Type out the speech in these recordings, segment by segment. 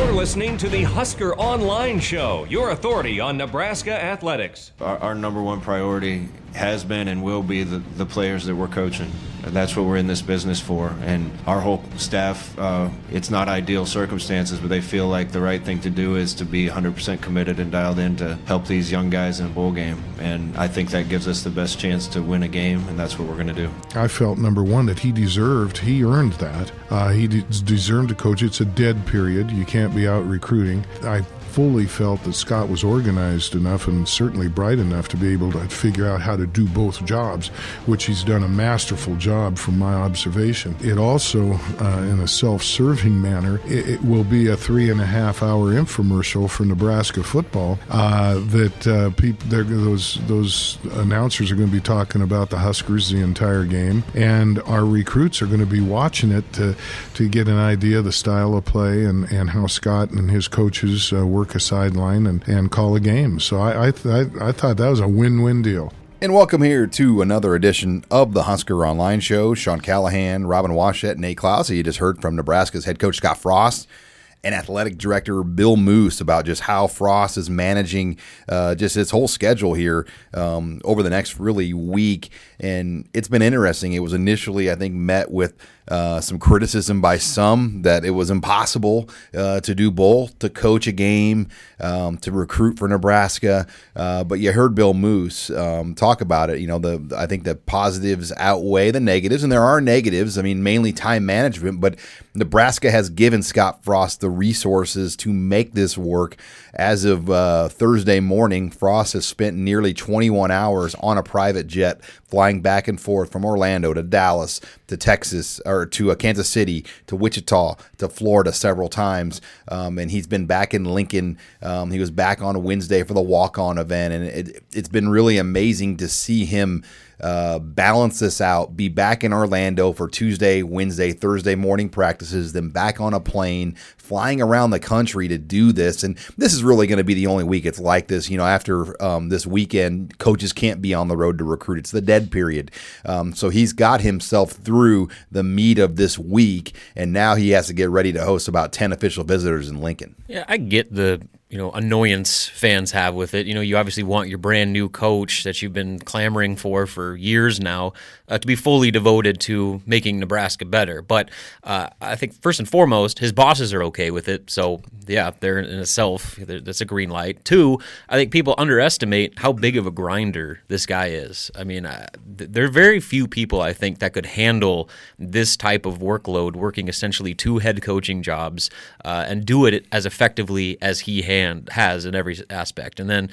You're listening to the Husker Online Show, your authority on Nebraska athletics. Our number one priority has been and will be the players that we're coaching. That's what we're in this business for. And our whole staff, it's not ideal circumstances, but they feel like the right thing to do is to be 100% committed and dialed in to help these young guys in a bowl game. And I think that gives us the best chance to win a game, and that's what we're going to do. I felt, number one, that he earned that. He deserved to coach. It's a dead period. You can't be out recruiting. I fully felt that Scott was organized enough and certainly bright enough to be able to figure out how to do both jobs, which he's done a masterful job from my observation. It also, in a self-serving manner, it will be a 3.5-hour infomercial for Nebraska football those announcers are going to be talking about the Huskers the entire game, and our recruits are going to be watching it to get an idea of the style of play and how Scott and his coaches work a sideline and call a game. So I thought that was a win-win deal. And welcome here to another edition of the Husker Online Show. Sean Callahan, Robin Washut, Nate Clouse. You just heard from Nebraska's head coach Scott Frost and athletic director Bill Moos about just how Frost is managing just his whole schedule here over the next really week. And it's been interesting. It was initially, I think, met with some criticism by some that it was impossible to do both, to coach a game, to recruit for Nebraska. But you heard Bill Moos talk about it. You know, I think the positives outweigh the negatives, and there are negatives. I mean, mainly time management, but Nebraska has given Scott Frost the resources to make this work. As of Thursday morning, Frost has spent nearly 21 hours on a private jet flying back and forth from Orlando to Dallas to Texas, or to Kansas City, to Wichita, to Florida several times. And he's been back in Lincoln. He was back on Wednesday for the walk-on event. And it's been really amazing to see him balance this out, be back in Orlando for Tuesday, Wednesday, Thursday morning practices, then back on a plane, flying around the country to do this. And this is really going to be the only week it's like this. You know, after this weekend, coaches can't be on the road to recruit. It's the dead period. So he's got himself through the meat of this week, and now he has to get ready to host about 10 official visitors in Lincoln. Yeah, I get the annoyance fans have with it. You know, you obviously want your brand new coach that you've been clamoring for years now to be fully devoted to making Nebraska better. But I think first and foremost, his bosses are okay with it. So yeah, they're in itself, that's a green light. Two, I think people underestimate how big of a grinder this guy is. I mean, there are very few people, I think, that could handle this type of workload, working essentially two head coaching jobs and do it as effectively as he has in every aspect. And then,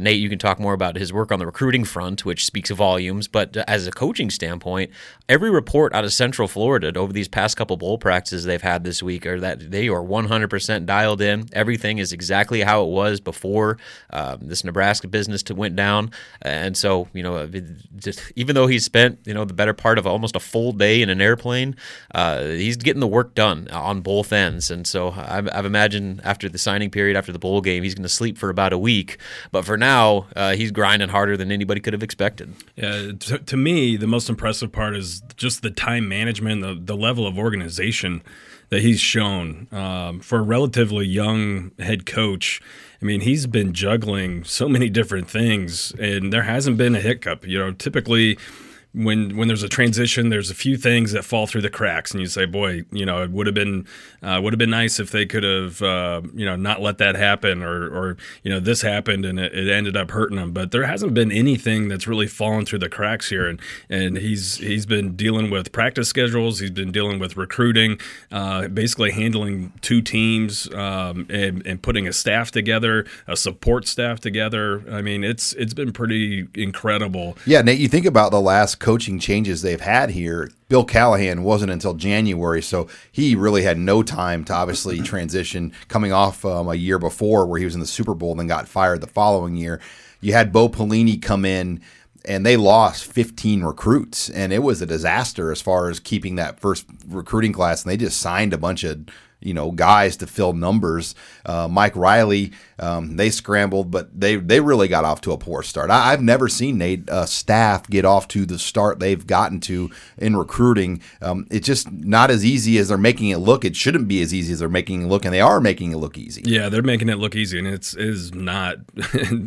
Nate, you can talk more about his work on the recruiting front, which speaks volumes. But as a coaching standpoint, every report out of Central Florida over these past couple bowl practices they've had this week are that they are 100% dialed in. Everything is exactly how it was before this Nebraska business went down. And so, even though he's spent, the better part of almost a full day in an airplane, he's getting the work done on both ends. And so I've imagined after the signing period, after the bowl game, he's going to sleep for about a week. But for now, he's grinding harder than anybody could have expected. Yeah, to me, the most impressive part is just the time management, the level of organization that he's shown for a relatively young head coach. I mean, he's been juggling so many different things, and there hasn't been a hiccup. Typically, when there's a transition, there's a few things that fall through the cracks, and you say, boy, it would have been nice if they could have not let that happen, or this happened and it ended up hurting them. But there hasn't been anything that's really fallen through the cracks here, and he's been dealing with practice schedules, he's been dealing with recruiting, basically handling two teams, and putting a staff together, a support staff together. I mean, it's been pretty incredible. Yeah, Nate, you think about the last coaching changes they've had here. Bill Callahan wasn't until January, so he really had no time to obviously transition, coming off a year before where he was in the Super Bowl and then got fired the following year. You had Bo Pelini come in, and they lost 15 recruits, and it was a disaster as far as keeping that first recruiting class, and they just signed a bunch of you know, guys to fill numbers. Mike Riley, they scrambled, but they really got off to a poor start. I've never seen Nate staff get off to the start they've gotten to in recruiting. It's just not as easy as they're making it look. It shouldn't be as easy as they're making it look, and they are making it look easy. Yeah, they're making it look easy, and it is not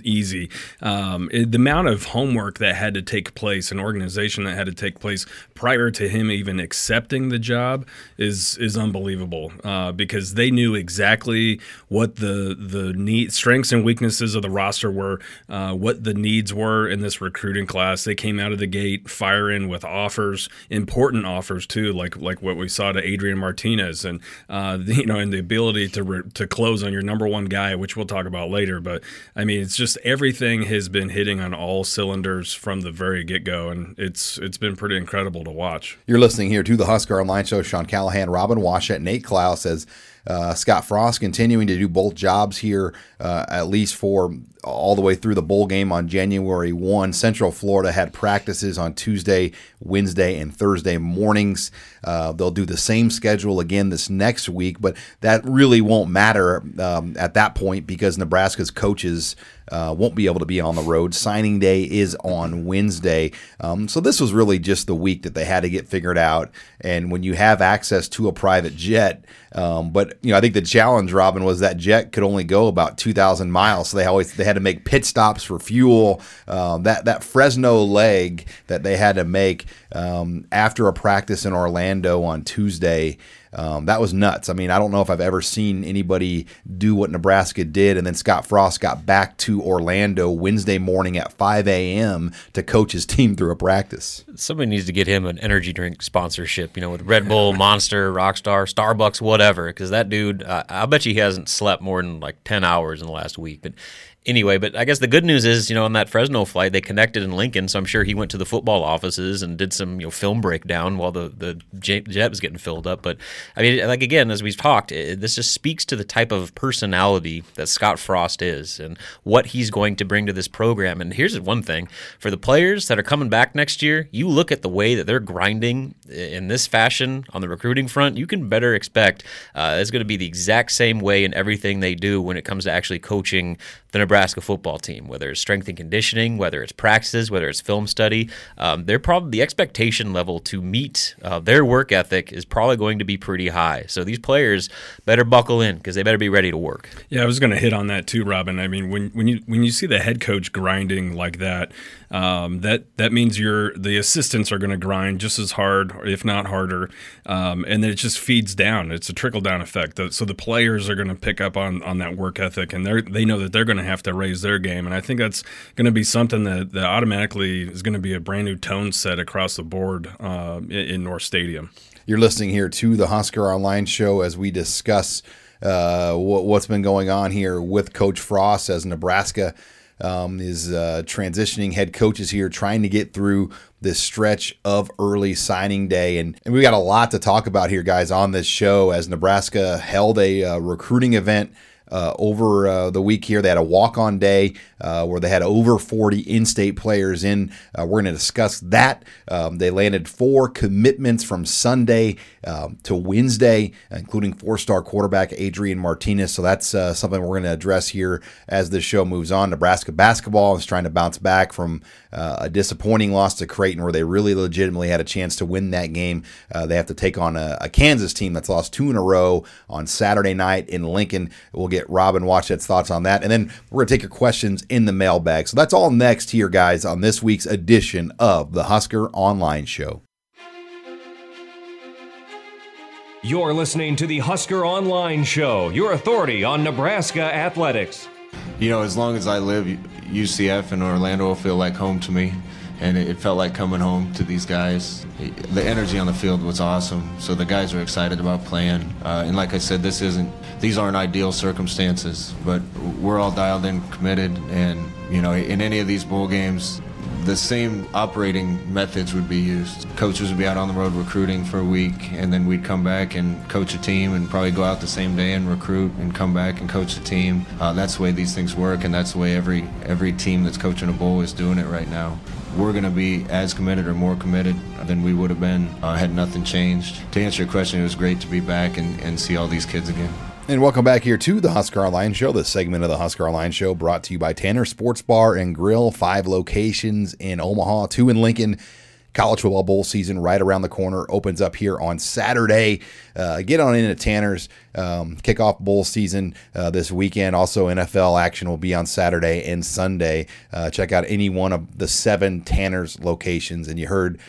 easy. The amount of homework that had to take place, an organization that had to take place prior to him even accepting the job is unbelievable, because they knew exactly what the need, strengths and weaknesses of the roster were, what the needs were in this recruiting class. They came out of the gate firing with offers, important offers too, like what we saw to Adrian Martinez, and and the ability to close on your number one guy, which we'll talk about later. But I mean, it's just everything has been hitting on all cylinders from the very get-go, and it's been pretty incredible to watch. You're listening here to the Husker Online Show. Sean Callahan, Robin Washut, Nate Clouse says Scott Frost continuing to do both jobs here, at least for all the way through the bowl game on January 1. Central Florida had practices on Tuesday, Wednesday, and Thursday mornings. They'll do the same schedule again this next week, but that really won't matter at that point, because Nebraska's coaches won't be able to be on the road. Signing day is on Wednesday. So this was really just the week that they had to get figured out. And when you have access to a private jet, but I think the challenge, Robin, was that jet could only go about 2,000 miles. So they had to make pit stops for fuel. That Fresno leg that they had to make after a practice in Orlando on Tuesday, that was nuts. I mean, I don't know if I've ever seen anybody do what Nebraska did. And then Scott Frost got back to Orlando Wednesday morning at 5 a.m. to coach his team through a practice. Somebody needs to get him an energy drink sponsorship, with Red Bull, Monster, Rockstar, Starbucks, whatever, because that dude, I bet he hasn't slept more than like 10 hours in the last week. But anyway, but I guess the good news is, on that Fresno flight, they connected in Lincoln, so I'm sure he went to the football offices and did some, film breakdown while the jet was getting filled up. But, I mean, like, again, as we've talked, this just speaks to the type of personality that Scott Frost is and what he's going to bring to this program. And here's one thing. For the players that are coming back next year, you look at the way that they're grinding in this fashion on the recruiting front, you can better expect it's going to be the exact same way in everything they do when it comes to actually coaching the Nebraska football team, whether it's strength and conditioning, whether it's practices, whether it's film study. They're probably the expectation level to meet their work ethic is probably going to be pretty high. So these players better buckle in, because they better be ready to work. Yeah, I was going to hit on that too, Robin. I mean, when you see the head coach grinding like that, that means the assistants are going to grind just as hard, if not harder, and then it just feeds down. It's a trickle down effect. So the players are going to pick up on that work ethic, and they know that they're going to have to raise their game, and I think that's going to be something that automatically is going to be a brand new tone set across the board in North Stadium. You're listening here to the Husker Online Show as we discuss what's been going on here with Coach Frost as Nebraska is transitioning head coaches here, trying to get through this stretch of early signing day. And we got a lot to talk about here, guys, on this show, as Nebraska held a recruiting event over the week here. They had a walk-on day where they had over 40 in-state players in. We're going to discuss that. They landed 4 commitments from Sunday to Wednesday, including 4-star quarterback Adrian Martinez. So that's something we're going to address here as this show moves on. Nebraska basketball is trying to bounce back from a disappointing loss to Creighton, where they really legitimately had a chance to win that game. They have to take on a Kansas team that's lost 2 in a row on Saturday night in Lincoln. We'll get Robin Washut's thoughts on that, and then we're going to take your questions in the mailbag. So that's all next here, guys, on this week's edition of the Husker Online Show. You're listening to the Husker Online Show, your authority on Nebraska athletics. As long as I live, UCF and Orlando will feel like home to me, and it felt like coming home to these guys. The energy on the field was awesome, so the guys were excited about playing. And like I said, these aren't ideal circumstances, but we're all dialed in, committed, and in any of these bowl games, the same operating methods would be used. Coaches would be out on the road recruiting for a week, and then we'd come back and coach a team, and probably go out the same day and recruit and come back and coach the team. That's the way these things work, and that's the way every team that's coaching a bowl is doing it right now. we're going to be as committed or more committed than we would have been had nothing changed. To answer your question, it was great to be back and see all these kids again. And welcome back here to the Husker Online Show. This segment of the Husker Online Show brought to you by Tanner Sports Bar and Grill. 5 locations in Omaha, 2 in Lincoln. College football bowl season right around the corner, opens up here on Saturday. Get on into Tanner's kickoff bowl season this weekend. Also, NFL action will be on Saturday and Sunday. Check out any one of the 7 Tanner's locations. And you heard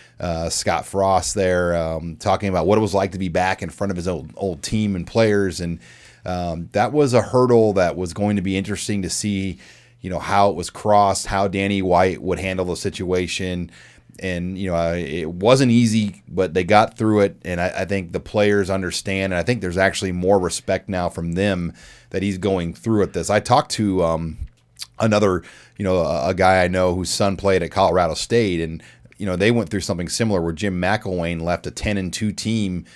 Scott Frost there talking about what it was like to be back in front of his old team and players. And that was a hurdle that was going to be interesting to see, you know, how it was crossed, how Danny White would handle the situation. And, you know, it wasn't easy, but they got through it. And I think the players understand. And I think there's actually more respect now from them that he's going through at this. I talked to another, you know, a guy I know whose son played at Colorado State. And, you know, they went through something similar where Jim McElwain left a 10-2 team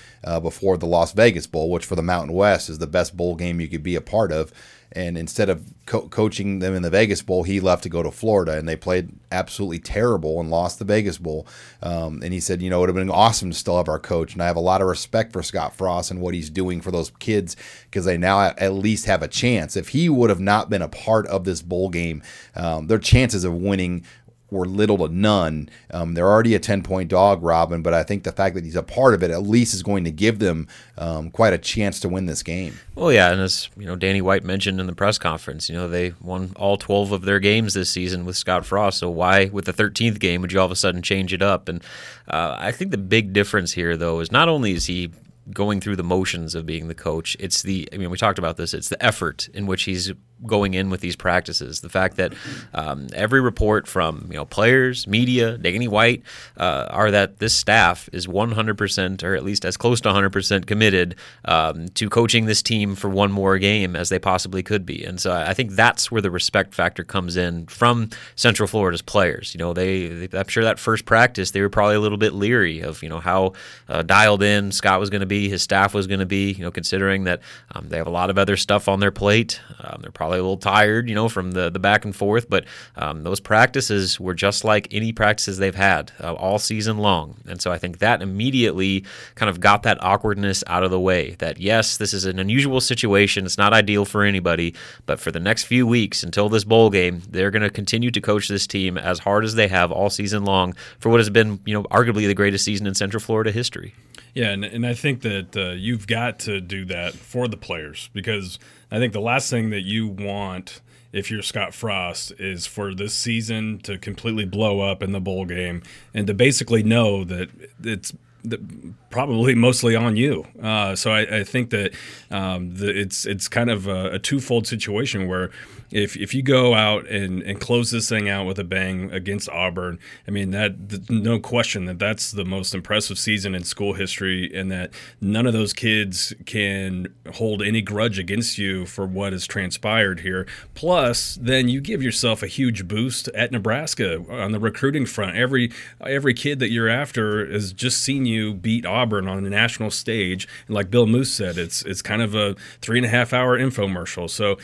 before the Las Vegas Bowl, which for the Mountain West is the best bowl game you could be a part of. And instead of coaching them in the Vegas Bowl, he left to go to Florida, and they played absolutely terrible and lost the Vegas Bowl. And he said, you know, it would have been awesome to still have our coach. And I have a lot of respect for Scott Frost and what he's doing for those kids because they now at least have a chance. If he would have not been a part of this bowl game, their chances of winning were little to none. They're already a 10-point dog, Robin, but I think the fact that he's a part of it at least is going to give them quite a chance to win this game. Well, yeah, and as you know, Danny White mentioned in the press conference, you know, they won all 12 of their games this season with Scott Frost, so why with the 13th game would you all of a sudden change it up? And I think the big difference here, though, is not only is he going through the motions of being the coach, it's the, I mean, we talked about this, it's the effort in which he's going in with these practices. The fact that every report from, you know, players, media, Danny White, are that this staff is 100% or at least as close to 100% committed to coaching this team for one more game as they possibly could be. And so I think that's where the respect factor comes in from Central Florida's players. You know, they I'm sure that first practice they were probably a little bit leery of, you know, how dialed in Scott was going to be, his staff was going to be, you know, considering that they have a lot of other stuff on their plate. They're probably a little tired, you know, from the back and forth, but those practices were just like any practices they've had all season long. And so I think that immediately kind of got that awkwardness out of the way, that yes, this is an unusual situation, it's not ideal for anybody, but for the next few weeks until this bowl game, they're going to continue to coach this team as hard as they have all season long for what has been, you know, arguably the greatest season in Central Florida history. Yeah, and I think that you've got to do that for the players, because I think the last thing that you want if you're Scott Frost is for this season to completely blow up in the bowl game and to basically know that it's probably mostly on you. So I think that it's kind of a twofold situation where if you go out and close this thing out with a bang against Auburn, I mean, that no question that that's the most impressive season in school history, and that none of those kids can hold any grudge against you for what has transpired here. Plus, then you give yourself a huge boost at Nebraska on the recruiting front. Every kid that you're after has just seen you beat Auburn on the national stage, and like Bill Moos said, it's kind of a 3.5-hour infomercial. So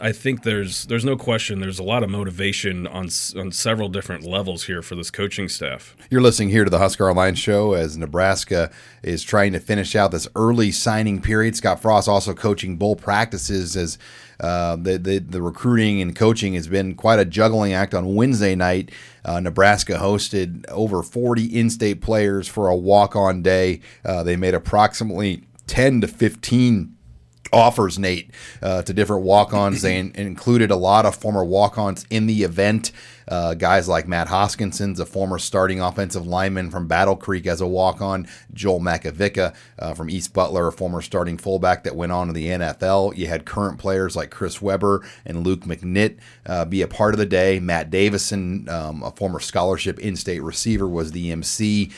I think there's no question there's a lot of motivation on several different levels here for this coaching staff. You're listening here to the Husker Online Show as Nebraska is trying to finish out this early signing period. Scott Frost also coaching bowl practices as the recruiting and coaching has been quite a juggling act. On Wednesday night, Nebraska hosted over 40 in-state players for a walk-on day. They made approximately 10 to 15 offers, Nate, to different walk-ons. They included a lot of former walk-ons in the event. Guys like Matt Hoskinson's a former starting offensive lineman from Battle Creek as a walk-on. Joel Makovica from East Butler, a former starting fullback that went on to the NFL. You had current players like Chris Weber and Luke McNitt be a part of the day. Matt Davison, a former scholarship in-state receiver, was the MC,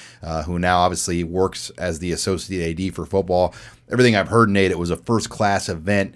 who now obviously works as the associate AD for football. everything I've heard, Nate, it was a first-class event.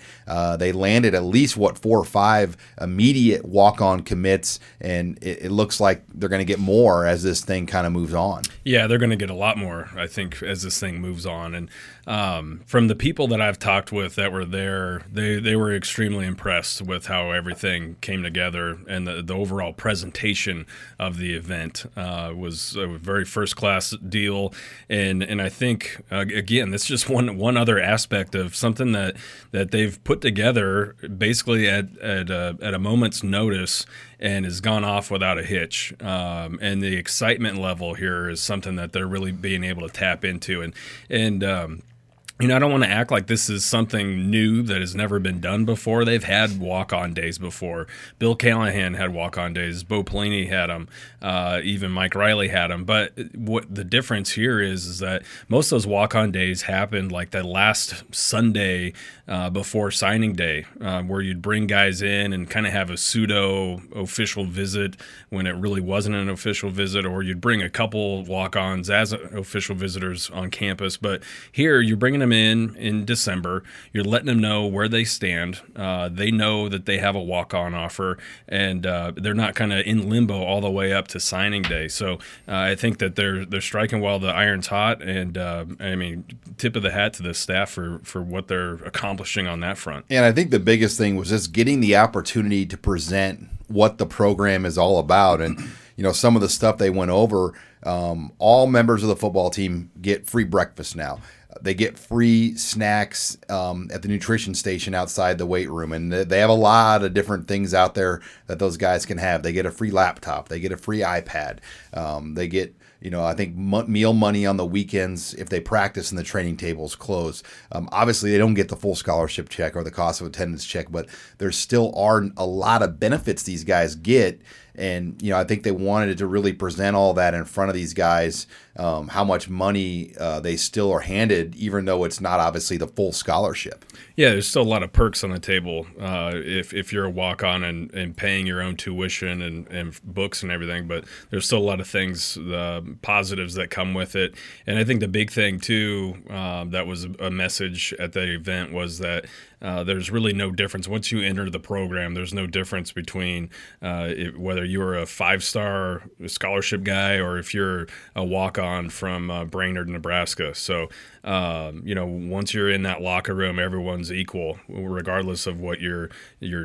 They landed at least, 4 or 5 immediate walk-on commits, and it looks like they're going to get more as this thing kind of moves on. Yeah, they're going to get a lot more, I think, as this thing moves on. And from the people that I've talked with that were there, they were extremely impressed with how everything came together, and the overall presentation of the event was a very first-class deal. And I think, again, that's just one other aspect of something that they've put together basically at a moment's notice and has gone off without a hitch. And the excitement level here is something that they're really being able to tap into. I don't want to act like this is something new that has never been done before. They've had walk-on days before. Bill Callahan had walk-on days. Bo Pelini had them. Even Mike Riley had them. But what the difference here is that most of those walk-on days happened like the last Sunday before signing day, where you'd bring guys in and kind of have a pseudo-official visit when it really wasn't an official visit, or you'd bring a couple walk-ons as official visitors on campus. But here you're bringing them in December. You're letting them know where they stand. They know that they have a walk-on offer, and they're not kind of in limbo all the way up to signing day. So I think that they're striking while the iron's hot, and tip of the hat to the staff for what they're accomplishing on that front. And I think the biggest thing was just getting the opportunity to present what the program is all about. And some of the stuff they went over, all members of the football team get free breakfast now. They get free snacks at the nutrition station outside the weight room, and they have a lot of different things out there that those guys can have. They get a free laptop. They get a free iPad. They get, I think meal money on the weekends if they practice and the training table's closed. Obviously, they don't get the full scholarship check or the cost of attendance check, but there still are a lot of benefits these guys get. And, I think they wanted to really present all that in front of these guys, how much money they still are handed, even though it's not obviously the full scholarship. Yeah, there's still a lot of perks on the table if you're a walk-on and paying your own tuition and books and everything. But there's still a lot of things, positives that come with it. And I think the big thing, too, that was a message at the event was that there's really no difference. Once you enter the program, there's no difference between whether you're a 5-star scholarship guy or if you're a walk-on from Brainerd, Nebraska. So, once you're in that locker room, everyone's equal, regardless of what your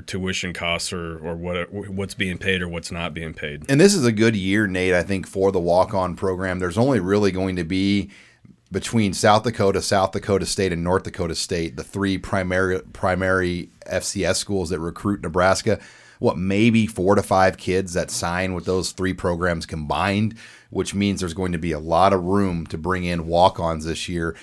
tuition costs or what's being paid or what's not being paid. And this is a good year, Nate, I think, for the walk-on program. There's only really going to be between South Dakota State, and North Dakota State, the three primary FCS schools that recruit Nebraska, maybe 4 to 5 kids that sign with those three programs combined, which means there's going to be a lot of room to bring in walk-ons this year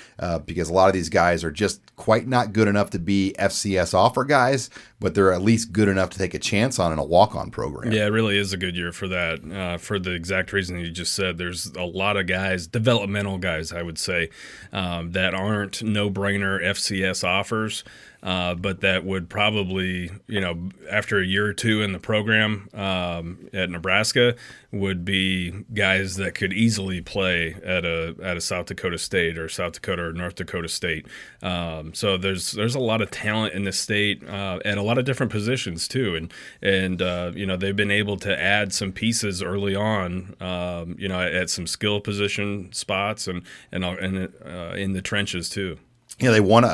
because a lot of these guys are just quite not good enough to be FCS offer guys, but they're at least good enough to take a chance on in a walk-on program. Yeah, it really is a good year for that, for the exact reason you just said. There's a lot of guys, developmental guys, I would say, that aren't no-brainer FCS offers, but that would probably, after a year or two in the program at Nebraska, would be guys that could easily play at a South Dakota State or South Dakota or North Dakota State. So there's a lot of talent in the state at a lot of different positions too, and they've been able to add some pieces early on, at some skill position spots and in the trenches too. They want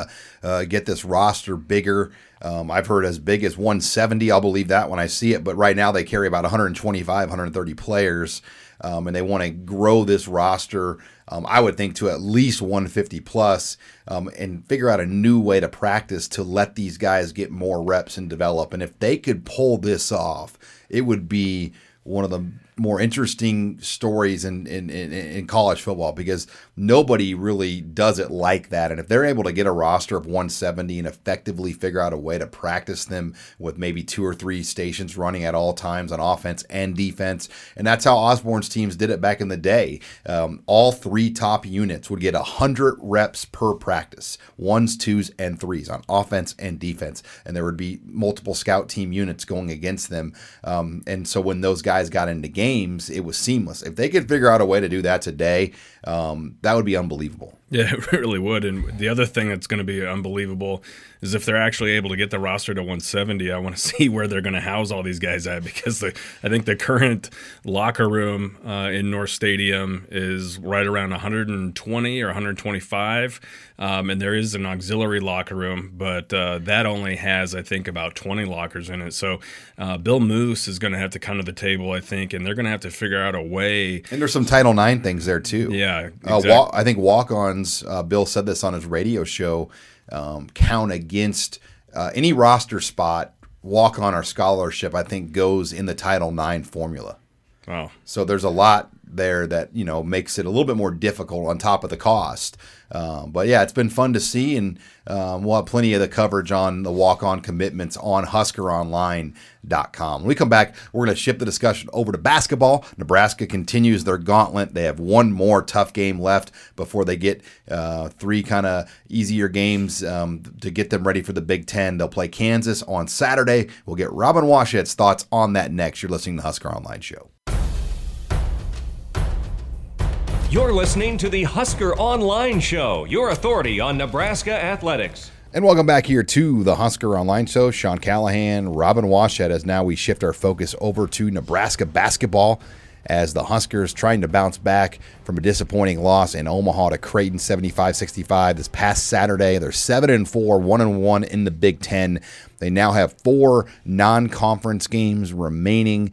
to get this roster bigger. I've heard as big as 170. I'll believe that when I see it. But right now they carry about 125, 130 players, and they want to grow this roster, I would think, to at least 150 plus, and figure out a new way to practice to let these guys get more reps and develop. And if they could pull this off, it would be one of the more interesting stories in college football because nobody really does it like that. And if they're able to get a roster of 170 and effectively figure out a way to practice them with maybe 2 or 3 stations running at all times on offense and defense, and that's how Osborne's teams did it back in the day. All 3 top units would get 100 reps per practice, 1s, 2s, and 3s on offense and defense. And there would be multiple scout team units going against them. And so when those guys got into games, it was seamless. If they could figure out a way to do that today, that would be unbelievable. Yeah, it really would. And the other thing that's going to be unbelievable is if they're actually able to get the roster to 170, I want to see where they're going to house all these guys at, because I think the current locker room in North Stadium is right around 120 or 125, and there is an auxiliary locker room, but that only has, I think, about 20 lockers in it. So Bill Moos is going to have to come to the table, I think, and they're going to have to figure out a way. And there's some Title IX things there, too. Yeah, exactly. I think walk-on, Bill said this on his radio show, count against any roster spot, walk-on or scholarship, I think, goes in the Title IX formula. Wow. So there's a lot there that, you know, makes it a little bit more difficult on top of the cost. But, yeah, it's been fun to see, and we'll have plenty of the coverage on the walk-on commitments on HuskerOnline.com. When we come back, we're going to shift the discussion over to basketball. Nebraska continues their gauntlet. They have one more tough game left before they get three kind of easier games to get them ready for the Big Ten. They'll play Kansas on Saturday. We'll get Robin Washut's thoughts on that next. You're listening to the Husker Online Show. You're listening to the Husker Online Show, your authority on Nebraska athletics. And welcome back here to the Husker Online Show. Sean Callahan, Robin Washut, as now we shift our focus over to Nebraska basketball as the Huskers trying to bounce back from a disappointing loss in Omaha to Creighton 75-65 this past Saturday. They're 7-4, 1-1 in the Big Ten. They now have four non-conference games remaining.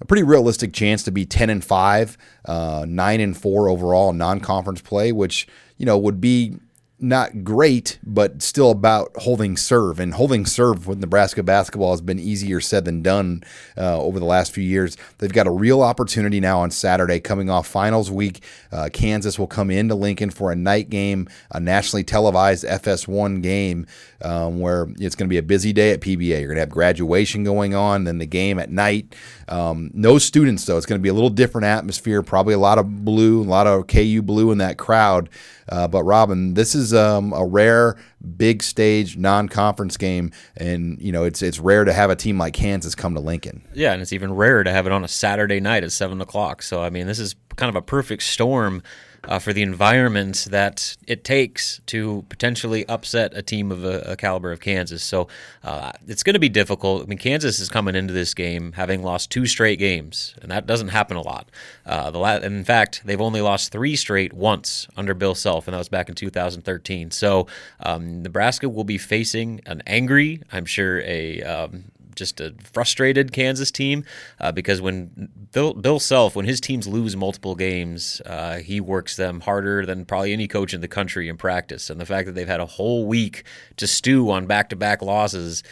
A pretty realistic chance to be 10-5, 9-4 overall non-conference play, which, you know, would be not great, but still about holding serve. And holding serve with Nebraska basketball has been easier said than done over the last few years. They've got a real opportunity now on Saturday coming off finals week. Kansas will come into Lincoln for a night game, a nationally televised FS1 game where it's going to be a busy day at PBA. You're going to have graduation going on, then the game at night. No students, though. It's going to be a little different atmosphere, probably a lot of blue, a lot of KU blue in that crowd. But, Robin, this is a rare big stage non-conference game, and you know it's rare to have a team like Kansas come to Lincoln. Yeah, and it's even rarer to have it on a Saturday night at 7 o'clock. So, I mean, this is kind of a perfect storm for the environment that it takes to potentially upset a team of a caliber of Kansas. So it's going to be difficult. I mean, Kansas is coming into this game having lost two straight games, and that doesn't happen a lot. In fact, they've only lost three straight once under Bill Self, and that was back in 2013. So Nebraska will be facing an angry, I'm sure, just a frustrated Kansas team because when Bill Self, when his teams lose multiple games, he works them harder than probably any coach in the country in practice. And the fact that they've had a whole week to stew on back-to-back losses,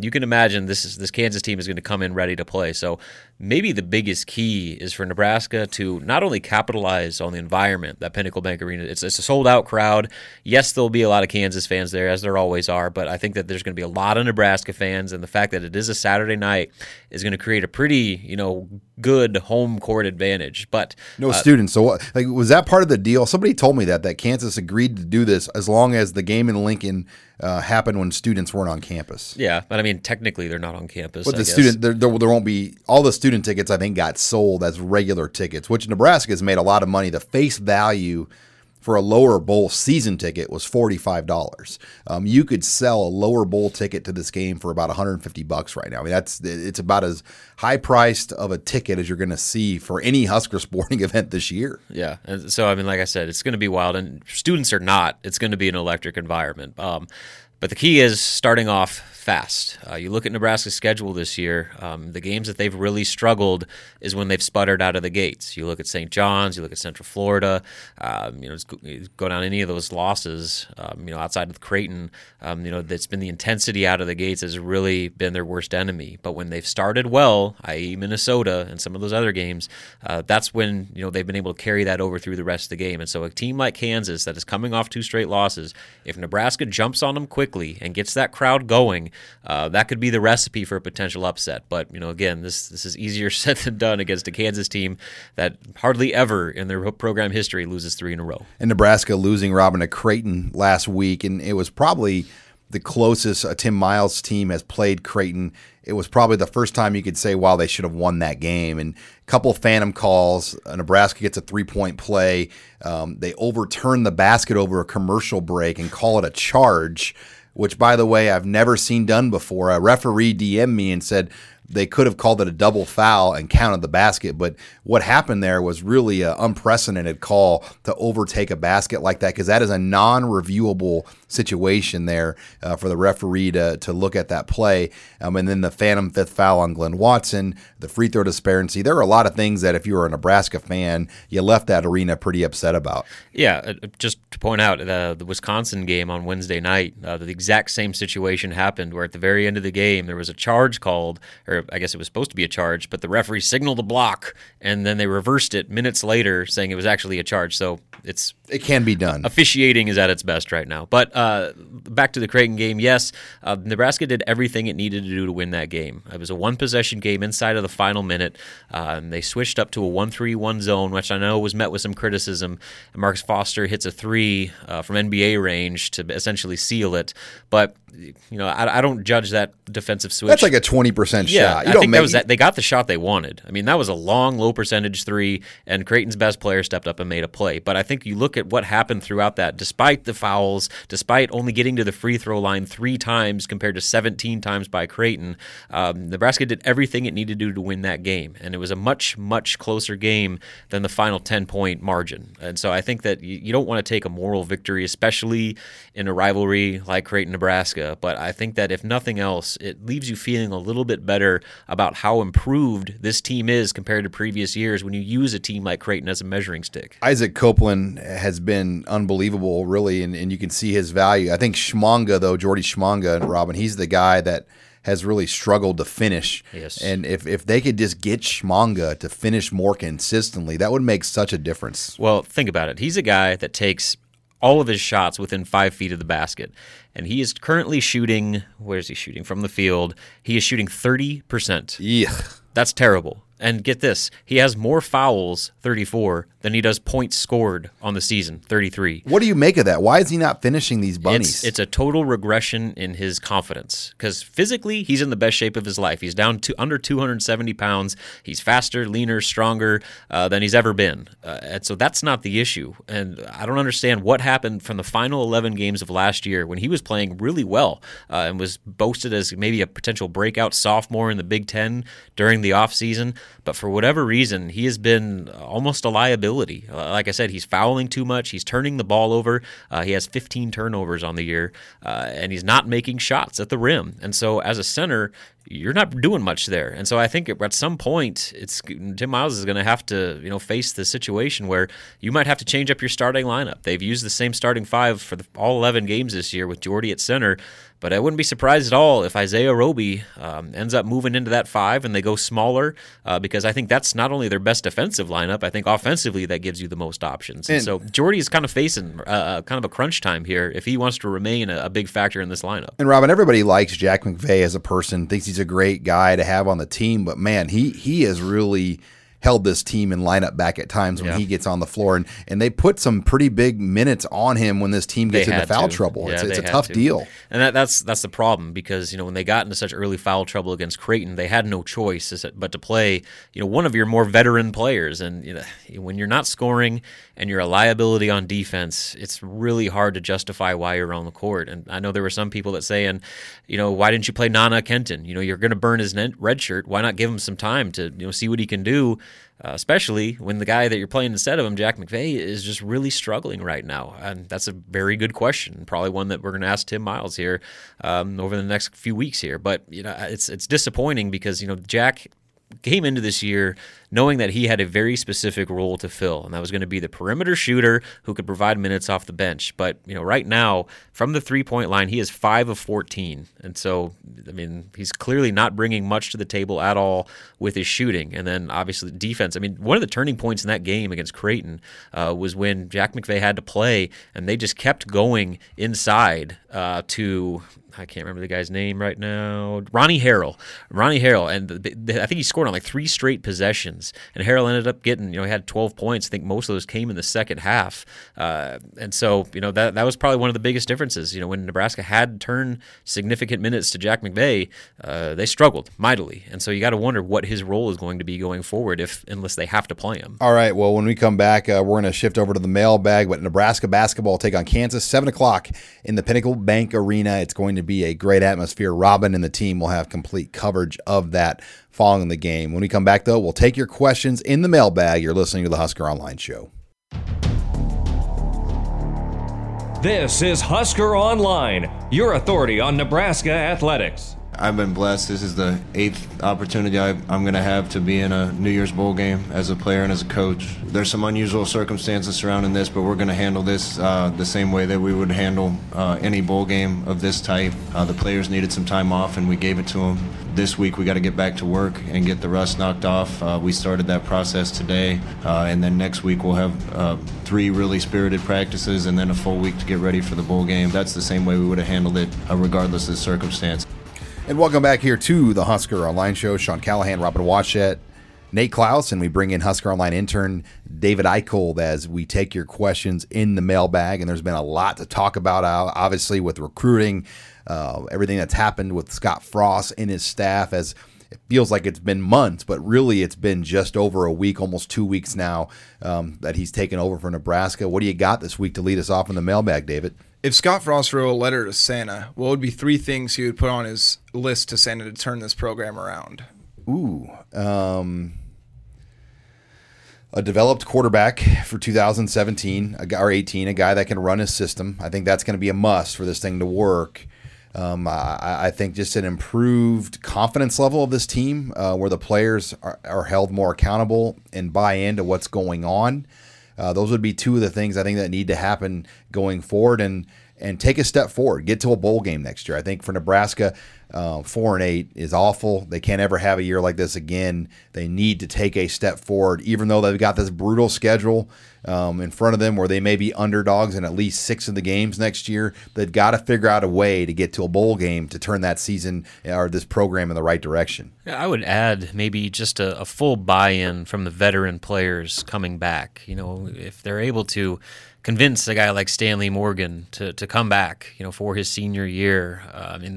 you can imagine this Kansas team is going to come in ready to play. So maybe the biggest key is for Nebraska to not only capitalize on the environment that Pinnacle Bank Arena, it's a sold-out crowd. Yes, there'll be a lot of Kansas fans there, as there always are, but I think that there's going to be a lot of Nebraska fans, and the fact that it is a Saturday night is going to create a pretty, good home court advantage. But no students. So, was that part of the deal? Somebody told me that Kansas agreed to do this as long as the game in Lincoln happened when students weren't on campus. Yeah, but I mean, technically, they're not on campus. But there won't be all the student tickets. I think got sold as regular tickets, which Nebraska has made a lot of money. The face value for a lower bowl season ticket was $45. You could sell a lower bowl ticket to this game for about $150 right now. I mean, it's about as high priced of a ticket as you're going to see for any Husker sporting event this year. Yeah, and so I mean, like I said, it's going to be wild, and students are not. It's going to be an electric environment. But the key is starting off fast. You look at Nebraska's schedule this year, the games that they've really struggled is when they've sputtered out of the gates. You look at St. John's, you look at Central Florida, go down any of those losses, outside of Creighton, that's been the intensity out of the gates has really been their worst enemy. But when they've started well, i.e. Minnesota and some of those other games, that's when, they've been able to carry that over through the rest of the game. And so a team like Kansas that is coming off two straight losses, if Nebraska jumps on them quickly and gets that crowd going, that could be the recipe for a potential upset. But, again, this is easier said than done against a Kansas team that hardly ever in their program history loses three in a row. And Nebraska losing, Robin, to Creighton last week, and it was probably the closest a Tim Miles team has played Creighton. It was probably the first time you could say, wow, they should have won that game. And a couple phantom calls. Nebraska gets a three-point play. They overturn the basket over a commercial break and call it a charge, which, by the way, I've never seen done before. A referee DM'd me and said they could have called it a double foul and counted the basket, but what happened there was really an unprecedented call to overtake a basket like that, because that is a non-reviewable situation there for the referee to look at that play. And then the phantom fifth foul on Glenn Watson, the free throw disparity. There are a lot of things that if you were a Nebraska fan, you left that arena pretty upset about. Yeah, just to point out, the Wisconsin game on Wednesday night, the exact same situation happened where at the very end of the game there was a charge called, or I guess it was supposed to be a charge, but the referee signaled a block, and then they reversed it minutes later saying it was actually a charge. So it can be done. Officiating is at its best right now. But back to the Creighton game, yes, Nebraska did everything it needed to do to win that game. It was a one-possession game inside of the final minute, and they switched up to a 1-3-1 zone, which I know was met with some criticism. Marcus Foster hits a three from NBA range to essentially seal it, but I don't judge that defensive switch. That's like a 20% shot. They got the shot they wanted. I mean, that was a long, low percentage three, and Creighton's best player stepped up and made a play. But I think you look at what happened throughout that, despite the fouls, despite only getting to the free throw line 3 times compared to 17 times by Creighton, Nebraska did everything it needed to do to win that game. And it was a much, much closer game than the final 10-point margin. And so I think that you don't want to take a moral victory, especially in a rivalry like Creighton-Nebraska. But I think that if nothing else, it leaves you feeling a little bit better about how improved this team is compared to previous years when you use a team like Creighton as a measuring stick. Isaac Copeland has been unbelievable, really, and you can see his value. I think Tshimanga, though, Jordy Tshimanga, and Robin, he's the guy that has really struggled to finish. Yes. And if they could just get Tshimanga to finish more consistently, that would make such a difference. Well, think about it. He's a guy that takes all of his shots within 5 feet of the basket. And he is currently shooting, where is he shooting? From the field. He is shooting 30%. Yeah. That's terrible. And get this, he has more fouls, 34, than he does points scored on the season, 33. What do you make of that? Why is he not finishing these bunnies? It's a total regression in his confidence, because physically he's in the best shape of his life. He's down to under 270 pounds. He's faster, leaner, stronger than he's ever been. And so that's not the issue. And I don't understand what happened from the final 11 games of last year when he was playing really well and was boasted as maybe a potential breakout sophomore in the Big Ten during the offseason. But for whatever reason, he has been almost a liability. Like I said, he's fouling too much. He's turning the ball over. He has 15 turnovers on the year, and he's not making shots at the rim. And so as a center, you're not doing much there. And so I think at some point, Tim Miles is going to have to face the situation where you might have to change up your starting lineup. They've used the same starting five for all 11 games this year with Jordy at center. But I wouldn't be surprised at all if Isaiah Roby ends up moving into that five and they go smaller because I think that's not only their best defensive lineup, I think offensively that gives you the most options. And so Jordy is kind of facing kind of a crunch time here if he wants to remain a big factor in this lineup. And Robin, everybody likes Jack McVeigh as a person, thinks he's a great guy to have on the team, but man, he has really held this team in lineup back at times when he gets on the floor. And they put some pretty big minutes on him when this team gets into foul trouble. Yeah, it's a tough deal. And that's the problem because, when they got into such early foul trouble against Creighton, they had no choice but to play, one of your more veteran players. And when you're not scoring and you're a liability on defense, it's really hard to justify why you're on the court. And I know there were some people that saying, why didn't you play Nana Kenton? You're going to burn his red shirt. Why not give him some time to see what he can do? Especially when the guy that you're playing instead of him, Jack McVeigh, is just really struggling right now. And that's a very good question, probably one that we're going to ask Tim Miles here over the next few weeks here. But, it's disappointing because, Jack came into this year knowing that he had a very specific role to fill, and that was going to be the perimeter shooter who could provide minutes off the bench. But, right now, from the three-point line, he is 5 of 14. And so, he's clearly not bringing much to the table at all with his shooting. And then, obviously, defense. One of the turning points in that game against Creighton was when Jack McVeigh had to play, and they just kept going inside to – I can't remember the guy's name right now. Ronnie Harrell. And I think he scored on like 3 straight possessions. wins. And Harrell ended up getting, he had 12 points. I think most of those came in the second half. And so, that was probably one of the biggest differences. When Nebraska had turned significant minutes to Jack McVeigh, they struggled mightily. And so you got to wonder what his role is going to be going forward, unless they have to play him. All right. Well, when we come back, we're going to shift over to the mailbag. But Nebraska basketball take on Kansas, 7 o'clock in the Pinnacle Bank Arena. It's going to be a great atmosphere. Robin and the team will have complete coverage of that following the game. When we come back, though, we'll take your questions in the mailbag. You're listening to the Husker Online Show. This is Husker Online, your authority on Nebraska athletics. I've been blessed. This is the 8th opportunity I'm going to have to be in a New Year's Bowl game as a player and as a coach. There's some unusual circumstances surrounding this, but we're going to handle this the same way that we would handle any bowl game of this type. The players needed some time off, and we gave it to them. This week we got to get back to work and get the rust knocked off. We started that process today, and then next week we'll have 3 really spirited practices and then a full week to get ready for the bowl game. That's the same way we would have handled it, regardless of the circumstance. And welcome back here to the Husker Online Show. Sean Callahan, Robin Washut, Nate Clouse, and we bring in Husker Online intern David Eicholt as we take your questions in the mailbag. And there's been a lot to talk about, obviously, with recruiting, everything that's happened with Scott Frost and his staff, as it feels like it's been months, but really it's been just over a week, almost 2 weeks now, that he's taken over for Nebraska. What do you got this week to lead us off in the mailbag, David? If Scott Frost wrote a letter to Santa, what would be 3 things he would put on his list to Santa to turn this program around? Ooh. A developed quarterback for 2017 or 18, a guy that can run his system. I think that's going to be a must for this thing to work. I think just an improved confidence level of this team, where the players are held more accountable and buy into what's going on. Those would be 2 of the things I think that need to happen going forward, and take a step forward, get to a bowl game next year. I think for Nebraska, 4-8 is awful. They can't ever have a year like this again. They need to take a step forward, even though they've got this brutal schedule in front of them where they may be underdogs in at least 6 of the games next year. They've got to figure out a way to get to a bowl game to turn that season or this program in the right direction. Yeah, I would add maybe just a full buy-in from the veteran players coming back. If they're able to convince a guy like Stanley Morgan to come back, for his senior year.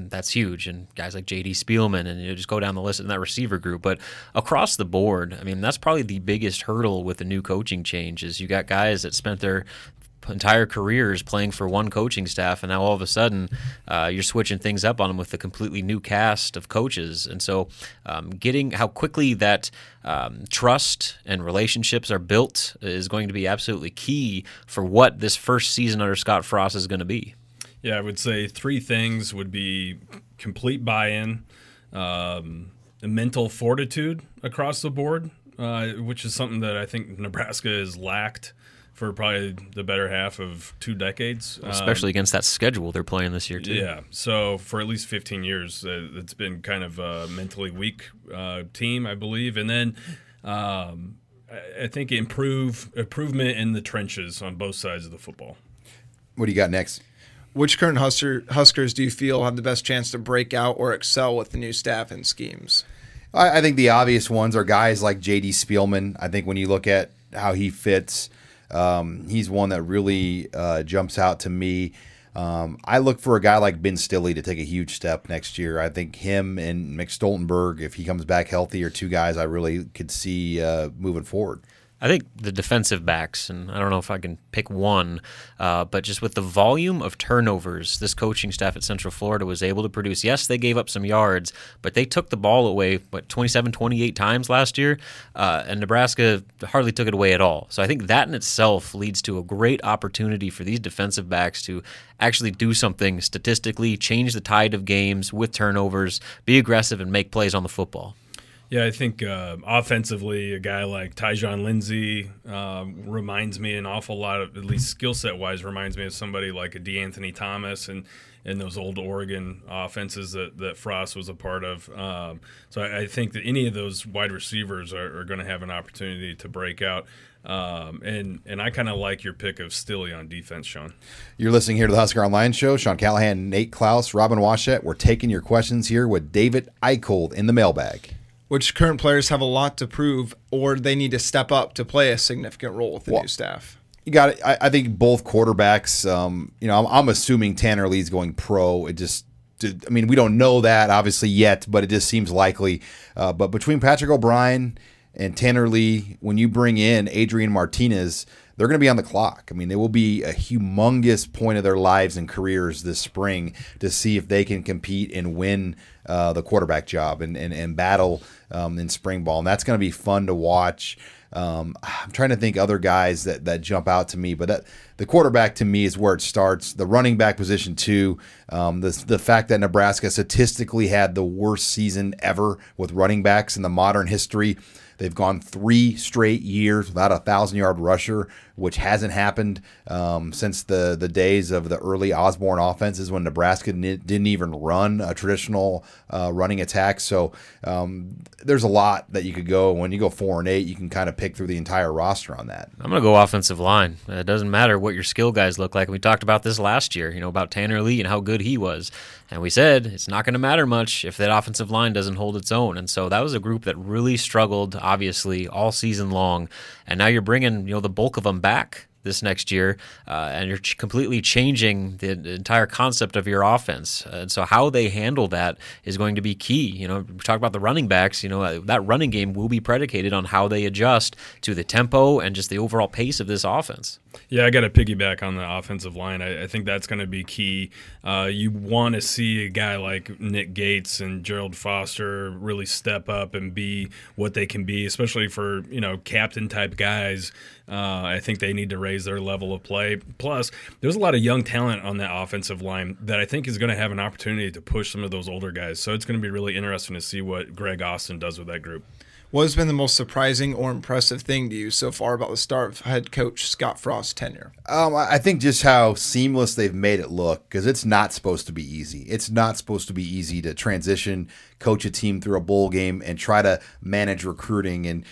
That's huge. And guys like J.D. Spielman, and just go down the list in that receiver group. But across the board, that's probably the biggest hurdle with the new coaching change is you got guys that spent their entire careers playing for one coaching staff, and now all of a sudden you're switching things up on them with a completely new cast of coaches. And so getting how quickly that trust and relationships are built is going to be absolutely key for what this first season under Scott Frost is going to be. Yeah, I would say 3 things would be complete buy-in, mental fortitude across the board, which is something that I think Nebraska has lacked for probably the better half of 2 decades. Especially against that schedule they're playing this year, too. Yeah, so for at least 15 years, it's been kind of a mentally weak team, I believe. And then I think improvement in the trenches on both sides of the football. What do you got next? Which current Huskers do you feel have the best chance to break out or excel with the new staff and schemes? I think the obvious ones are guys like J.D. Spielman. I think when you look at how he fits – he's one that really jumps out to me. I look for a guy like Ben Stille to take a huge step next year. I think him and McStoltenberg, if he comes back healthy, are 2 guys I really could see moving forward. I think the defensive backs, and I don't know if I can pick one, but just with the volume of turnovers this coaching staff at Central Florida was able to produce. Yes, they gave up some yards, but they took the ball away, 28 times last year, and Nebraska hardly took it away at all. So I think that in itself leads to a great opportunity for these defensive backs to actually do something statistically, change the tide of games with turnovers, be aggressive, and make plays on the football. Yeah, I think offensively, a guy like Tyjon Lindsey reminds me an awful lot of, at least skill set wise, reminds me of somebody like a DeAnthony Thomas and those old Oregon offenses that Frost was a part of. So I think that any of those wide receivers are going to have an opportunity to break out. And I kind of like your pick of Stille on defense, Sean. You're listening here to the Husker Online Show. Sean Callahan, Nate Clouse, Robin Washut. We're taking your questions here with David Eicholt in the mailbag. which current players have a lot to prove, or they need to step up to play a significant role with the new staff. You got it. I think both quarterbacks. You know, I'm assuming Tanner Lee's going pro. It just, I mean, we don't know that obviously yet, but it just seems likely. But between Patrick O'Brien and Tanner Lee, when you bring in Adrian Martinez, they're going to be on the clock. I mean, it will be a humongous point of their lives and careers this spring to see if they can compete and win the quarterback job and battle in spring ball. And that's going to be fun to watch. I'm trying to think other guys that jump out to me, but the quarterback to me is where it starts. The running back position too. The fact that Nebraska statistically had the worst season ever with running backs in the modern history. They've gone 3 straight years without a 1,000-yard rusher, which hasn't happened since the days of the early Osborne offenses when Nebraska didn't even run a traditional running attack. So there's a lot that you could go. When you go 4-8, you can kind of pick through the entire roster on that. I'm going to go offensive line. It doesn't matter what your skill guys look like. We talked about this last year, you know, about Tanner Lee and how good he was. And we said it's not going to matter much if that offensive line doesn't hold its own. And so that was a group that really struggled, obviously, all season long. And now you're bringing, you know, the bulk of them back this next year, and you're completely changing the entire concept of your offense. And so how they handle that is going to be key. You know, we talk about the running backs, you know, that running game will be predicated on how they adjust to the tempo and just the overall pace of this offense. Yeah, I got to piggyback on the offensive line. I think that's going to be key. You want to see a guy like Nick Gates and Gerald Foster really step up and be what they can be, especially for, you know, captain-type guys. I think they need to raise their level of play. Plus, there's a lot of young talent on that offensive line that I think is going to have an opportunity to push some of those older guys. So it's going to be really interesting to see what Greg Austin does with that group. What has been the most surprising or impressive thing to you so far about the start of head coach Scott Frost's tenure? I think just how seamless they've made it look, because it's not supposed to be easy. It's not supposed to be easy to transition, coach a team through a bowl game, and try to manage recruiting. And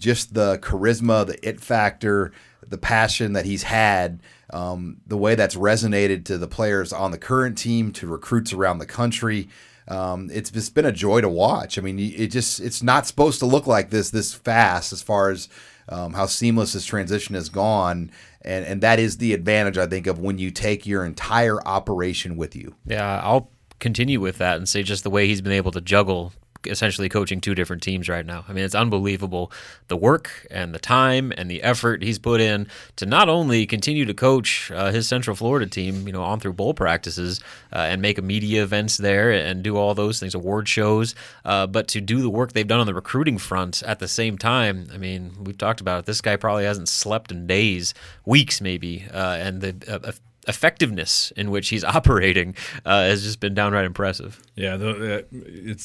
just the charisma, the it factor, the passion that he's had, the way that's resonated to the players on the current team, to recruits around the country. It's just been a joy to watch. I mean, it's not supposed to look like this fast as far as how seamless this transition has gone. And that is the advantage, I think, of when you take your entire operation with you. Yeah, I'll continue with that and say just the way he's been able to juggle essentially coaching 2 different teams right now. I mean, it's unbelievable the work and the time and the effort he's put in to not only continue to coach his Central Florida team, you know, on through bowl practices and make media events there and do all those things, award shows, but to do the work they've done on the recruiting front at the same time. I mean, we've talked about it. This guy probably hasn't slept in days, weeks maybe, and the effectiveness in which he's operating has just been downright impressive. Yeah,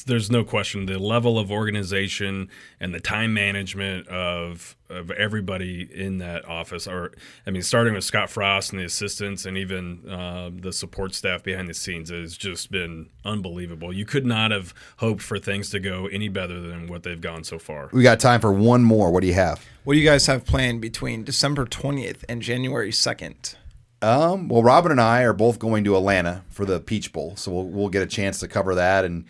there's no question. The level of organization and the time management of everybody in that office, starting with Scott Frost and the assistants and even the support staff behind the scenes, has just been unbelievable. You could not have hoped for things to go any better than what they've gone so far. We got time for one more. What do you have? What do you guys have planned between December 20th and January 2nd? Well, Robin and I are both going to Atlanta for the Peach Bowl, so we'll get a chance to cover that and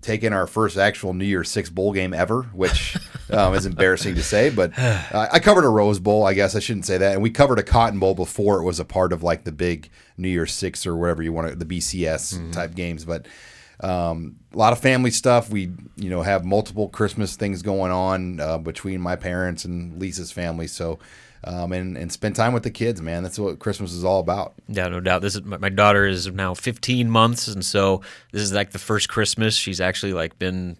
take in our first actual New Year's Six bowl game ever, which is embarrassing to say, but I covered a Rose Bowl, I guess I shouldn't say that, and we covered a Cotton Bowl before it was a part of like the big New Year's Six or whatever you want to, the BCS type games, but a lot of family stuff. We, you know, have multiple Christmas things going on between my parents and Lisa's family, so. And spend time with the kids, man. That's what Christmas is all about. Yeah, no doubt. This is my daughter is now 15 months, and so this is like the first Christmas she's actually like been,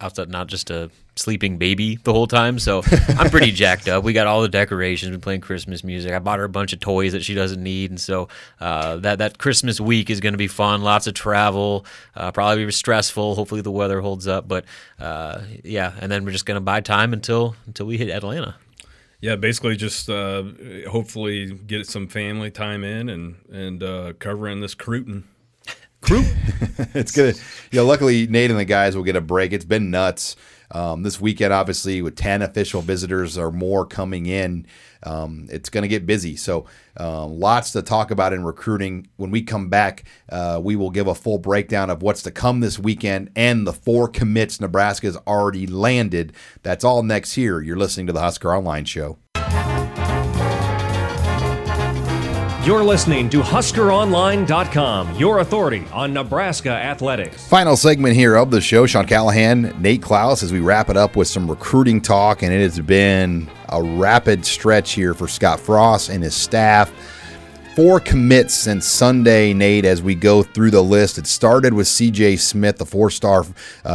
outside, not just a sleeping baby the whole time. So I'm pretty jacked up. We got all the decorations. We're playing Christmas music. I bought her a bunch of toys that she doesn't need, and so that Christmas week is going to be fun. Lots of travel. Probably be stressful. Hopefully the weather holds up, but and then we're just going to buy time until we hit Atlanta. Yeah, basically just hopefully get some family time in and covering this crouton. It's good. Yeah, luckily Nate and the guys will get a break. It's been nuts. This weekend, obviously, with 10 official visitors or more coming in, it's going to get busy. So lots to talk about in recruiting. When we come back, we will give a full breakdown of what's to come this weekend and the 4 commits Nebraska has already landed. That's all next year. You're listening to the Husker Online Show. You're listening to HuskerOnline.com, your authority on Nebraska athletics. Final segment here of the show, Sean Callahan, Nate Clouse, as we wrap it up with some recruiting talk, and it has been a rapid stretch here for Scott Frost and his staff. 4 commits since Sunday, Nate, as we go through the list. It started with C.J. Smith, the 4-star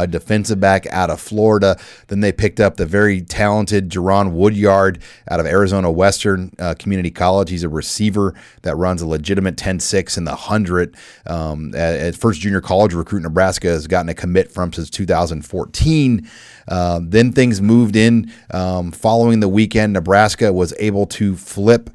defensive back out of Florida. Then they picked up the very talented Jaron Woodyard out of Arizona Western Community College. He's a receiver that runs a legitimate 10-6 in the 100. First junior college recruit, Nebraska has gotten a commit from since 2014. Then things moved in. Following the weekend, Nebraska was able to flip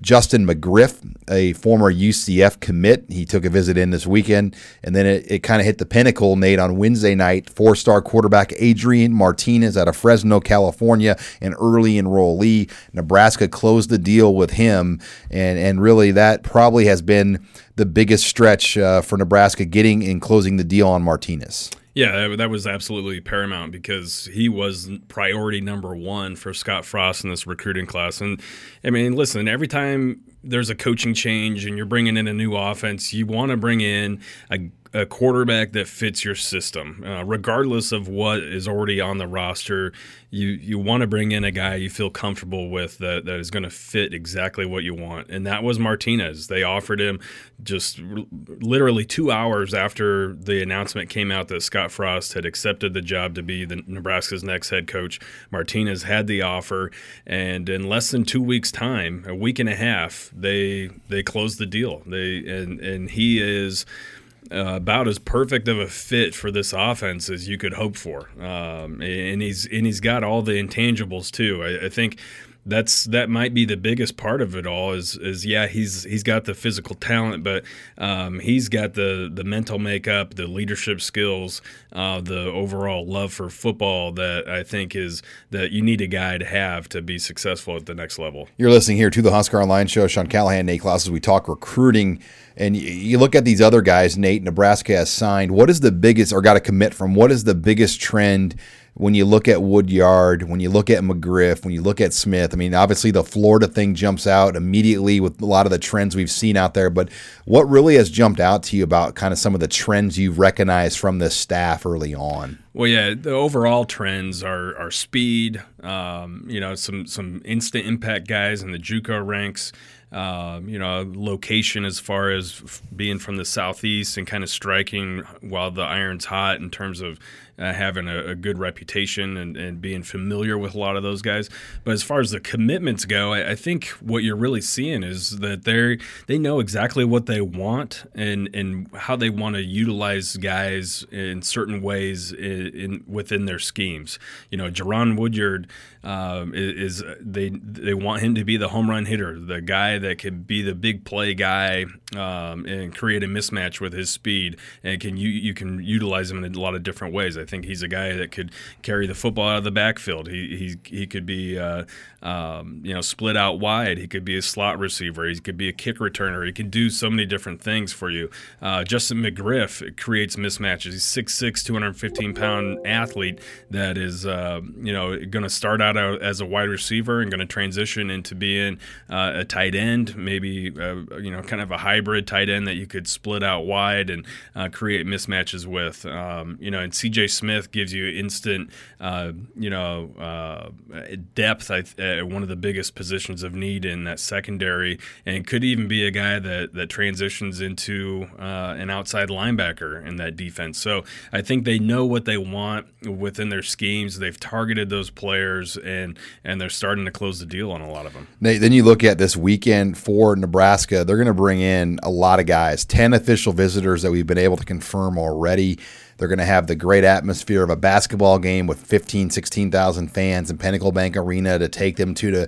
Justin McGriff, a former UCF commit. He took a visit in this weekend, and then it kind of hit the pinnacle, Nate, on Wednesday night. 4-star quarterback Adrian Martinez out of Fresno, California, an early enrollee. Nebraska closed the deal with him, and really that probably has been the biggest stretch for Nebraska, getting and closing the deal on Martinez. Yeah, that was absolutely paramount because he was priority number one for Scott Frost in this recruiting class. And, I mean, listen, every time there's a coaching change and you're bringing in a new offense, you want to bring in a quarterback that fits your system. Regardless of what is already on the roster, you want to bring in a guy you feel comfortable with that is going to fit exactly what you want. And that was Martinez. They offered him just literally 2 hours after the announcement came out that Scott Frost had accepted the job to be Nebraska's next head coach. Martinez had the offer, and in less than 2 weeks' time, a week and a half, they closed the deal. And he is about as perfect of a fit for this offense as you could hope for, and he's got all the intangibles too. I think that might be the biggest part of it all. Is he's got the physical talent, but he's got the mental makeup, the leadership skills, the overall love for football that I think is that you need a guy to have to be successful at the next level. You're listening here to the Husker Online Show. Sean Callahan, Nate Clouse, as we talk recruiting. And you look at these other guys, Nate, Nebraska has signed. What is the biggest, or got to commit from, what is the biggest trend when you look at Woodyard, when you look at McGriff, when you look at Smith? I mean, obviously the Florida thing jumps out immediately with a lot of the trends we've seen out there. But what really has jumped out to you about kind of some of the trends you've recognized from this staff early on? Well, yeah, the overall trends are speed, some instant impact guys in the JUCO ranks. Location as far as being from the southeast and kind of striking while the iron's hot in terms of having a good reputation and being familiar with a lot of those guys. But as far as the commitments go, I think what you're really seeing is that they know exactly what they want and how they want to utilize guys in certain ways within their schemes. You know, Jaron Woodyard, they want him to be the home run hitter, the guy that could be the big play guy and create a mismatch with his speed, and you can utilize him in a lot of different ways. I think he's a guy that could carry the football out of the backfield. He could be split out wide. He could be a slot receiver. He could be a kick returner. He could do so many different things for you. Justin McGriff creates mismatches. He's 6'6", 215-pound athlete that is going to start out as a wide receiver and going to transition into being a tight end, maybe kind of a hybrid tight end that you could split out wide and create mismatches with. And C.J. Smith gives you instant depth at one of the biggest positions of need in that secondary, and could even be a guy that transitions into an outside linebacker in that defense. So I think they know what they want within their schemes. They've targeted those players, and they're starting to close the deal on a lot of them. Nate, then you look at this weekend for Nebraska. They're going to bring in a lot of guys, 10 official visitors that we've been able to confirm already. They're going to have the great atmosphere of a basketball game with 15,000, 16,000 fans in Pinnacle Bank Arena to take them to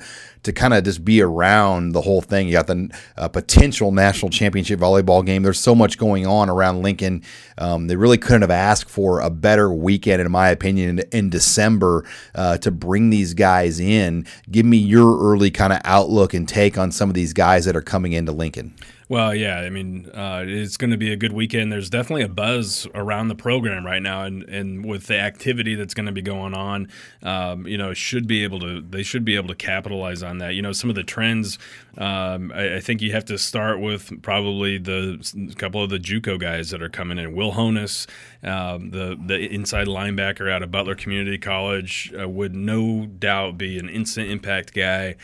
kind of just be around the whole thing. You got the potential national championship volleyball game. There's so much going on around Lincoln. They really couldn't have asked for a better weekend, in my opinion, in December to bring these guys in. Give me your early kind of outlook and take on some of these guys that are coming into Lincoln. Well, yeah, I mean, it's going to be a good weekend. There's definitely a buzz around the program right now, and with the activity that's going to be going on, they should be able to capitalize on that. You know, some of the trends, I think you have to start with probably the couple of the JUCO guys that are coming in. Will Honus, the inside linebacker out of Butler Community College, would no doubt be an instant impact guy.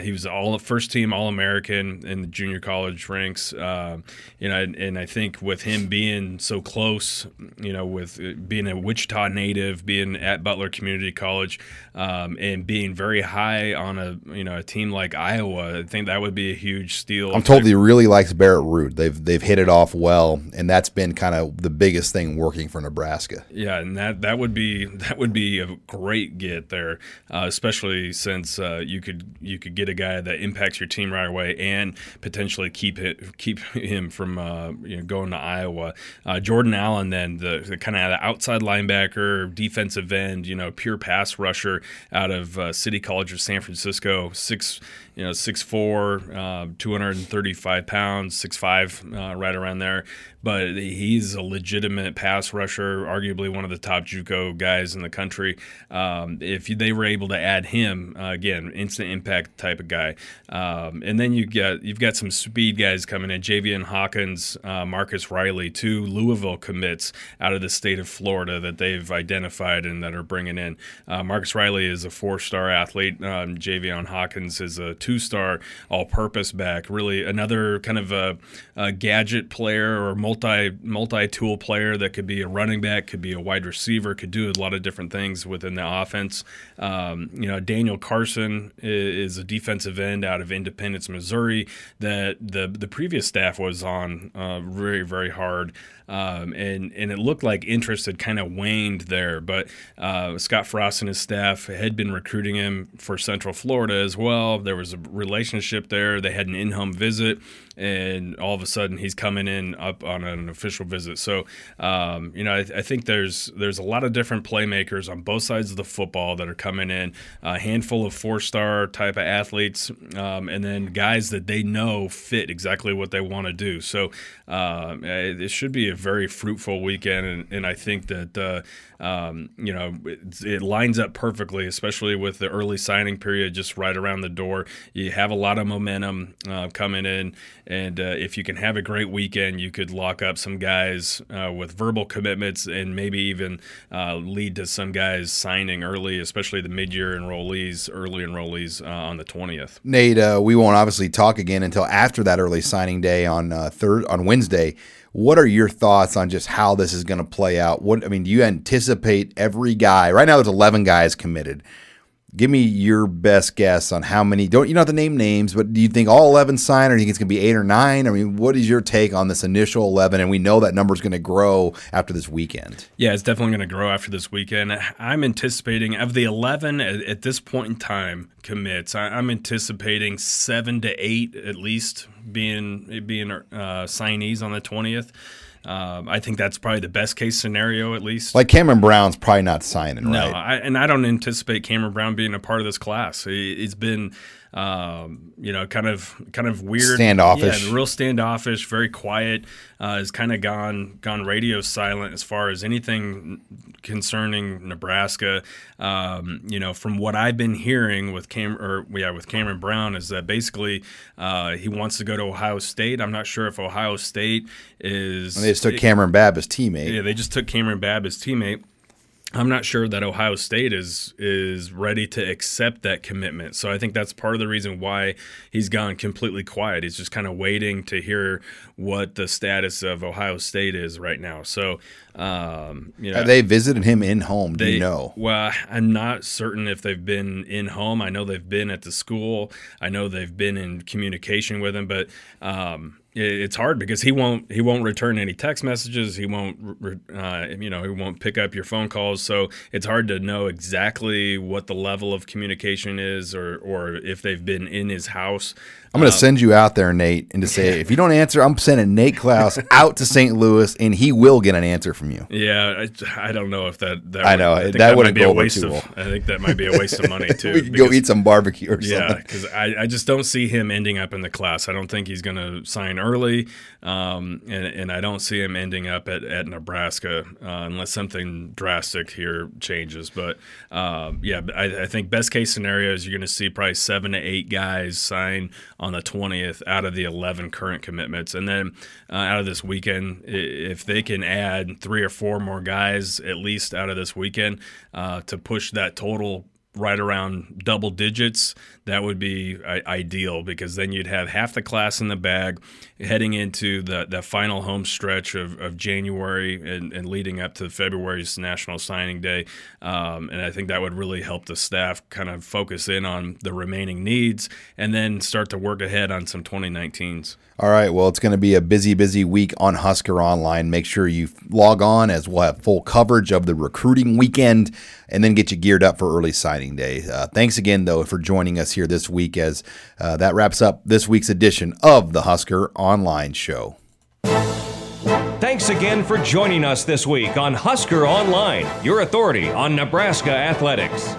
He was first-team All-American in the junior college ranks, and I think with him being so close, you know, with being a Wichita native, being at Butler Community College, and being very high on a team like Iowa, I think that would be a huge steal. I'm told he really likes Barrett Root. They've hit it off well, and that's been kind of the biggest thing working for Nebraska. Yeah, and that would be a great get there, especially since you could get a guy that impacts your team right away and potentially keep him from going to Iowa. Jordan Allen, then the kind of outside linebacker, defensive end, pure pass rusher out of City College of San Francisco, 6'4", 235 pounds, 6'5", right around there. But he's a legitimate pass rusher, arguably one of the top JUCO guys in the country. If they were able to add him, again, instant impact type of guy. And then you've got some speed guys coming in. Javian Hawkins, Marcus Riley, two Louisville commits out of the state of Florida that they've identified and that are bringing in. Marcus Riley is a 4-star athlete. Javian Hawkins is a 2-star all-purpose back. Really another kind of a gadget player or multi-tool player that could be a running back, could be a wide receiver, could do a lot of different things within the offense. Daniel Carson is a defensive end out of Independence, Missouri, that the previous staff was on very, very hard. And it looked like interest had kind of waned there. But Scott Frost and his staff had been recruiting him for Central Florida as well. There was a relationship there. They had an in-home visit, and all of a sudden he's coming in up on an official visit. So, I think there's a lot of different playmakers on both sides of the football that are coming in, a handful of 4-star type of athletes, and then guys that they know fit exactly what they want to do. So it should be a very fruitful weekend, and I think that it lines up perfectly, especially with the early signing period just right around the door. You have a lot of momentum coming in, and if you can have a great weekend, you could lock up some guys with verbal commitments and maybe even lead to some guys signing early, especially the mid-year enrollees, early enrollees on the 20th. Nate, we won't obviously talk again until after that early signing day on Wednesday. What are your thoughts on just how this is going to play out? Do you anticipate every guy? Right now, there's 11 guys committed. Give me your best guess on how many. You don't have to name names, but do you think all 11 sign, or do you think it's going to be 8 or 9? I mean, what is your take on this initial 11? And we know that number is going to grow after this weekend. Yeah, it's definitely going to grow after this weekend. I'm anticipating of the 11 at this point in time commits, I'm anticipating 7 to 8 at least being signees on the 20th. I think that's probably the best case scenario, at least. Like Cameron Brown's probably not signing, right? No, I don't anticipate Cameron Brown being a part of this class. It's been kind of weird, standoffish, real standoffish, very quiet. Has kind of gone radio silent as far as anything concerning Nebraska. From what I've been hearing with Cameron Brown is that basically he wants to go to Ohio State. I'm not sure if Ohio State is. And they just took Cameron Babb as teammate. Yeah, they just took Cameron Babb as teammate. I'm not sure that Ohio State is ready to accept that commitment. So I think that's part of the reason why he's gone completely quiet. He's just kind of waiting to hear what the status of Ohio State is right now. So, they visited him in home. Do you know? Well, I'm not certain if they've been in home. I know they've been at the school. I know they've been in communication with him, but it's hard because he won't return any text messages. He won't, he won't pick up your phone calls. So it's hard to know exactly what the level of communication is, or if they've been in his house. I'm going to send you out there, Nate, and to say, if you don't answer, I'm sending Nate Clouse out to St. Louis, and he will get an answer from you. Yeah, I don't know if that I know. That would be a waste of. I think that might be a waste of money, too. We could go eat some barbecue or something. Yeah, because I just don't see him ending up in the class. I don't think he's going to sign early, and I don't see him ending up at Nebraska unless something drastic here changes. But, I think best case scenario is you're going to see probably 7 to 8 guys sign on the 20th out of the 11 current commitments. And then out of this weekend, if they can add 3 or 4 more guys at least out of this weekend to push that total right around double digits, that would be ideal, because then you'd have half the class in the bag heading into the final home stretch of January and leading up to February's National Signing Day. And I think that would really help the staff kind of focus in on the remaining needs and then start to work ahead on some 2019s. All right, well, it's going to be a busy week on Husker Online. Make sure you log on, as we'll have full coverage of the recruiting weekend and then get you geared up for early signing day. Thanks again, though, for joining us here this week, as that wraps up this week's edition of the Husker Online Show. Thanks again for joining us this week on Husker Online, your authority on Nebraska athletics.